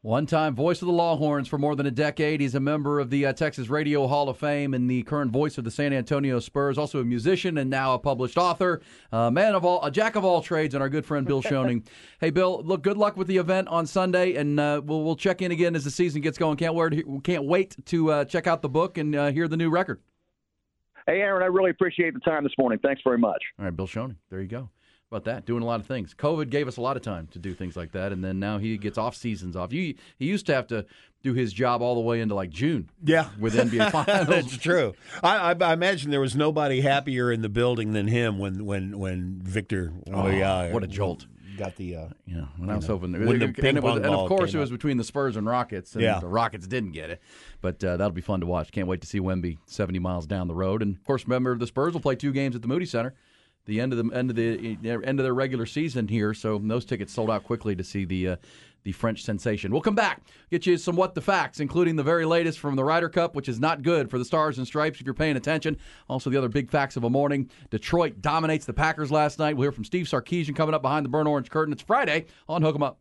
One-time voice of the Longhorns for more than a decade. He's a member of the uh, Texas Radio Hall of Fame and the current voice of the San Antonio Spurs, also a musician and now a published author, a man of all, a jack of all trades, and our good friend Bill Schoening. Hey, Bill, look, good luck with the event on Sunday, and uh, we'll we'll check in again as the season gets going. Can't wait to, can't wait to uh, check out the book and uh, hear the new record. Hey, Aaron, I really appreciate the time this morning. Thanks very much. All right, Bill Schoening, there you go. About that, doing a lot of things. COVID gave us a lot of time to do things like that, and then now he gets off seasons off. You, he used to have to do his job all the way into like June. Yeah, with N B A Finals. That's true. I, I, I imagine there was nobody happier in the building than him when when when Victor. Oh yeah, what a jolt! Got the uh, yeah. When I was know, hoping there, when the and, ping it was, pong and of course it was up. Between the Spurs and Rockets, and yeah. the Rockets didn't get it. But uh, that'll be fun to watch. Can't wait to see Wemby seventy miles down the road. And of course, remember the Spurs will play two games at the Moody Center. The end of the end of the end of their regular season here, so those tickets sold out quickly to see the uh, the French sensation. We'll come back, get you some what the facts, including the very latest from the Ryder Cup, which is not good for the Stars and Stripes if you're paying attention. Also, the other big facts of a morning: Detroit dominates the Packers last night. We'll hear from Steve Sarkisian coming up behind the burnt orange curtain. It's Friday on Hook 'Em Up.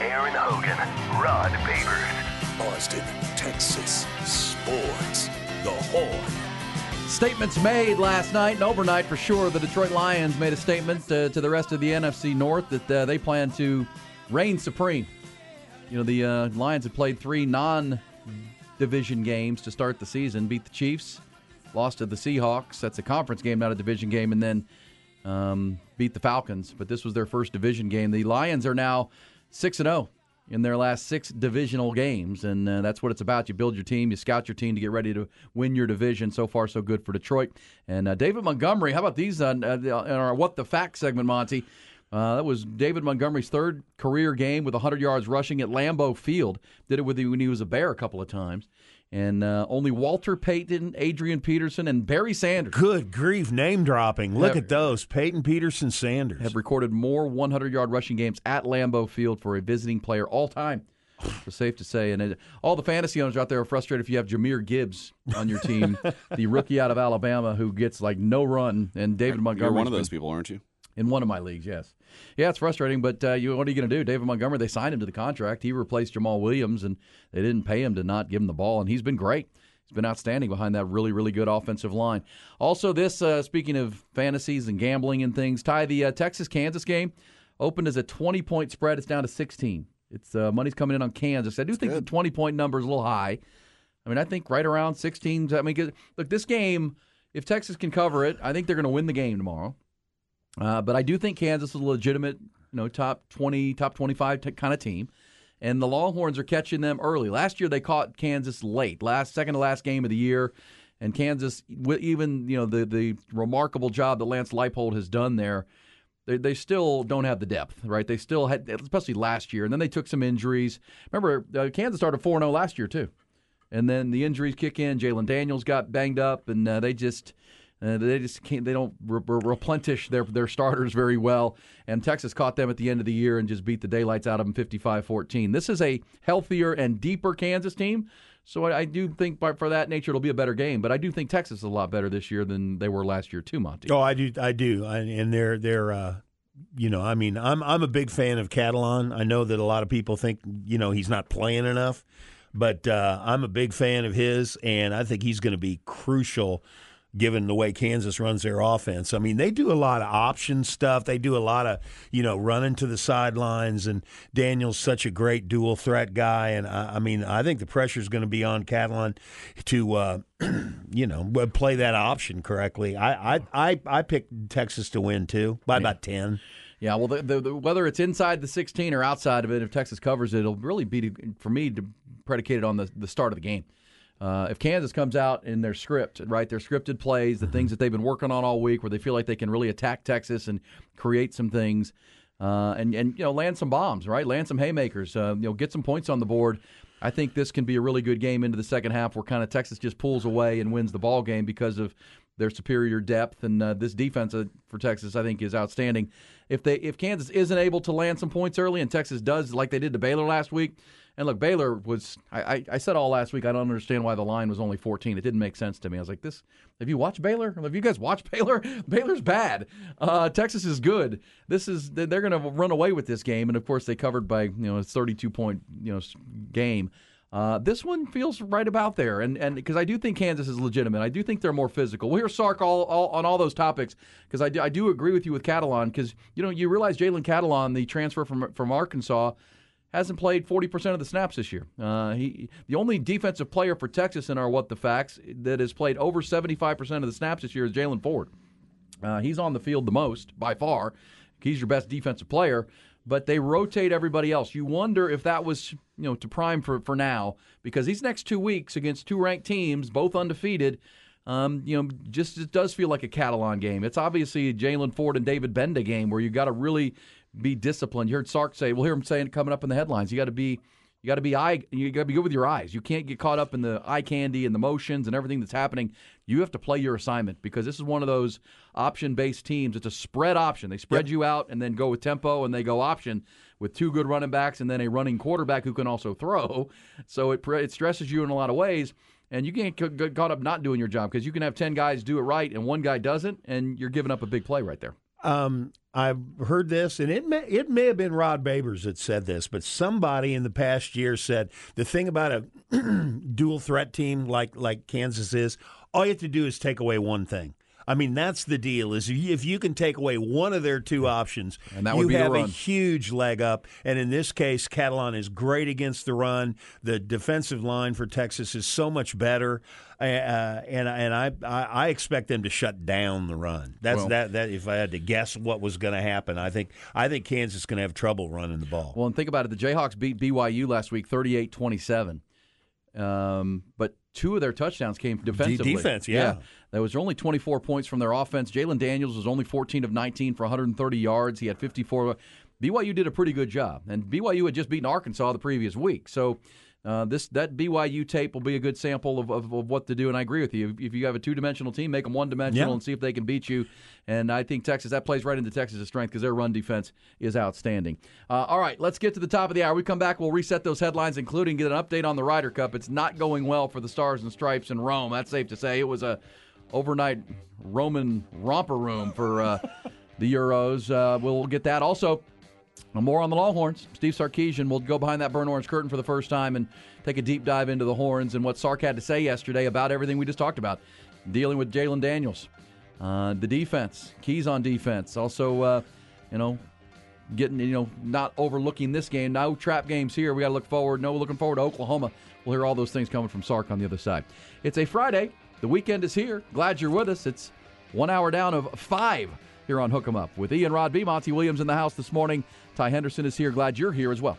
Aaron Hogan, Rod Babers, Austin, Texas sports, the Horn. Statements made last night and overnight for sure. The Detroit Lions made a statement uh, to the rest of the N F C North that uh, they plan to reign supreme. You know, the uh, Lions had played three non-division games to start the season, beat the Chiefs, lost to the Seahawks. That's a conference game, not a division game, and then um, beat the Falcons. But this was their first division game. The Lions are now six and oh. In their last six divisional games, and uh, that's what it's about. You build your team, you scout your team to get ready to win your division. So far, so good for Detroit. And uh, David Montgomery, how about these uh, in our What the Facts segment, Monty? Uh, that was David Montgomery's third career game with one hundred yards rushing at Lambeau Field. Did it with the, when he was a Bear a couple of times. And uh, only Walter Payton, Adrian Peterson, and Barry Sanders. Good grief, name-dropping. Look yeah. at those. Payton, Peterson, Sanders. Have recorded more one hundred-yard rushing games at Lambeau Field for a visiting player all time. So safe to say. And it, all the fantasy owners out there are frustrated if you have Jahmyr Gibbs on your team, the rookie out of Alabama who gets, like, no run. And David Montgomery. You're one of those people, aren't you? In one of my leagues, yes. Yeah, it's frustrating, but uh, you, what are you going to do? David Montgomery, they signed him to the contract. He replaced Jamal Williams, and they didn't pay him to not give him the ball, and he's been great. He's been outstanding behind that really, really good offensive line. Also this, uh, speaking of fantasies and gambling and things, Ty, the uh, Texas-Kansas game opened as a twenty-point spread. It's down to sixteen. It's uh, money's coming in on Kansas. I do That's think good. The twenty-point number is a little high. I mean, I think right around sixteen. I mean, look, this game, if Texas can cover it, I think they're going to win the game tomorrow. Uh, but I do think Kansas is a legitimate, you know, top twenty, top twenty-five t- kind of team, and the Longhorns are catching them early. Last year they caught Kansas late, last second to last game of the year, and Kansas, even you know the the remarkable job that Lance Leipold has done there, they they still don't have the depth, right? They still had, especially last year, and then they took some injuries. Remember, uh, Kansas started four and oh last year too, and then the injuries kick in. Jalen Daniels got banged up, and uh, they just. Uh, they just can't. They don't re- re- replenish their their starters very well. And Texas caught them at the end of the year and just beat the daylights out of them fifty-five fourteen. This is a healthier and deeper Kansas team. So I, I do think by, for that nature it'll be a better game. But I do think Texas is a lot better this year than they were last year too, Monty. Oh, I do. I do. I, and they're they're. Uh... You know, I mean, I'm I'm a big fan of Catalan. I know that a lot of people think, you know, he's not playing enough, but uh, I'm a big fan of his, and I think he's going to be crucial given the way Kansas runs their offense. I mean, they do a lot of option stuff. They do a lot of, you know, running to the sidelines, and Daniel's such a great dual threat guy. And, I, I mean, I think the pressure is going to be on Catalan to, uh, you know, play that option correctly. I, I, I, I picked Texas to win, too, by about ten. Yeah, well, the, the, the, whether it's inside the sixteen or outside of it, if Texas covers it, it'll really be, for me, predicated on the, the start of the game. Uh, if Kansas comes out in their script, right, their scripted plays, the things that they've been working on all week, where they feel like they can really attack Texas and create some things, uh, and and you know, land some bombs, right, land some haymakers, uh, you know, get some points on the board. I think this can be a really good game into the second half, where kind of Texas just pulls away and wins the ball game because of their superior depth, and uh, this defense for Texas, I think, is outstanding. If they if Kansas isn't able to land some points early, and Texas does, like they did to Baylor last week. And look, Baylor was, I, I said all last week, I don't understand why the line was only fourteen. It didn't make sense to me. I was like, this, have you watched Baylor? Have you guys watched Baylor? Baylor's bad. Uh, Texas is good. This is, they're going to run away with this game. And of course, they covered by, you know, a thirty-two point, you know, game. Uh, this one feels right about there. And and because I do think Kansas is legitimate. I do think they're more physical. We'll hear Sark all, all, on all those topics, because I do, I do agree with you with Catalan, because, you know, you realize Jalen Catalan, the transfer from from Arkansas, hasn't played forty percent of the snaps this year. Uh, he the only defensive player for Texas in our What the Facts that has played over seventy-five percent of the snaps this year is Jalen Ford. Uh, he's on the field the most, by far. He's your best defensive player. But they rotate everybody else. You wonder if that was, you know, to prime for, for now, because these next two weeks against two ranked teams, both undefeated, um, you know, just it does feel like a Catalan game. It's obviously a Jalen Ford and David Benda game where you got to really be disciplined. You heard Sark say, we'll hear him saying coming up in the headlines, you got to be, you got to be eye, you got to be good with your eyes. You can't get caught up in the eye candy and the motions and everything that's happening. You have to play your assignment, because this is one of those option-based teams. It's a spread option. They spread yep. you out and then go with tempo, and they go option with two good running backs and then a running quarterback who can also throw. So it it stresses you in a lot of ways, and you can't get caught up not doing your job, because you can have ten guys do it right and one guy doesn't, and you're giving up a big play right there. Um, I've heard this, and it may, it may have been Rod Babers that said this, but somebody in the past year said the thing about a dual threat team like like Kansas is, all you have to do is take away one thing. I mean, that's the deal, is if you can take away one of their two options, and that would you be have a huge leg up. And in this case, Catalan is great against the run. The defensive line for Texas is so much better, uh, and and I I expect them to shut down the run. That's well, that that if I had to guess what was going to happen, I think I think Kansas is going to have trouble running the ball. Well, and think about it. The Jayhawks beat B Y U last week, thirty-eight twenty-seven. Um, but two of their touchdowns came defensively. Defense, yeah. yeah. There was only twenty-four points from their offense. Jalen Daniels was only fourteen of nineteen for one hundred thirty yards. He had fifty-four. B Y U did a pretty good job, and B Y U had just beaten Arkansas the previous week. So uh, this that B Y U tape will be a good sample of, of, of what to do, and I agree with you. If you have a two-dimensional team, make them one-dimensional yeah. and see if they can beat you. And I think Texas, that plays right into Texas' strength, because their run defense is outstanding. Uh, all right, let's get to the top of the hour. We come back, we'll reset those headlines, including get an update on the Ryder Cup. It's not going well for the Stars and Stripes in Rome. That's safe to say. It was a overnight Roman romper room for uh, the Euros. Uh, we'll get that. Also, more on the Longhorns. Steve Sarkisian will go behind that burnt orange curtain for the first time and take a deep dive into the Horns and what Sark had to say yesterday about everything we just talked about, dealing with Jalen Daniels, uh, the defense, keys on defense. Also, uh, you know, getting, you know, not overlooking this game. No trap games here. We got to look forward. No, looking forward to Oklahoma. We'll hear all those things coming from Sark on the other side. It's a Friday. The weekend is here. Glad you're with us. It's one hour down of five here on Hook 'em Up with Ian Rodby, Monty Williams in the house this morning. Ty Henderson is here. Glad you're here as well.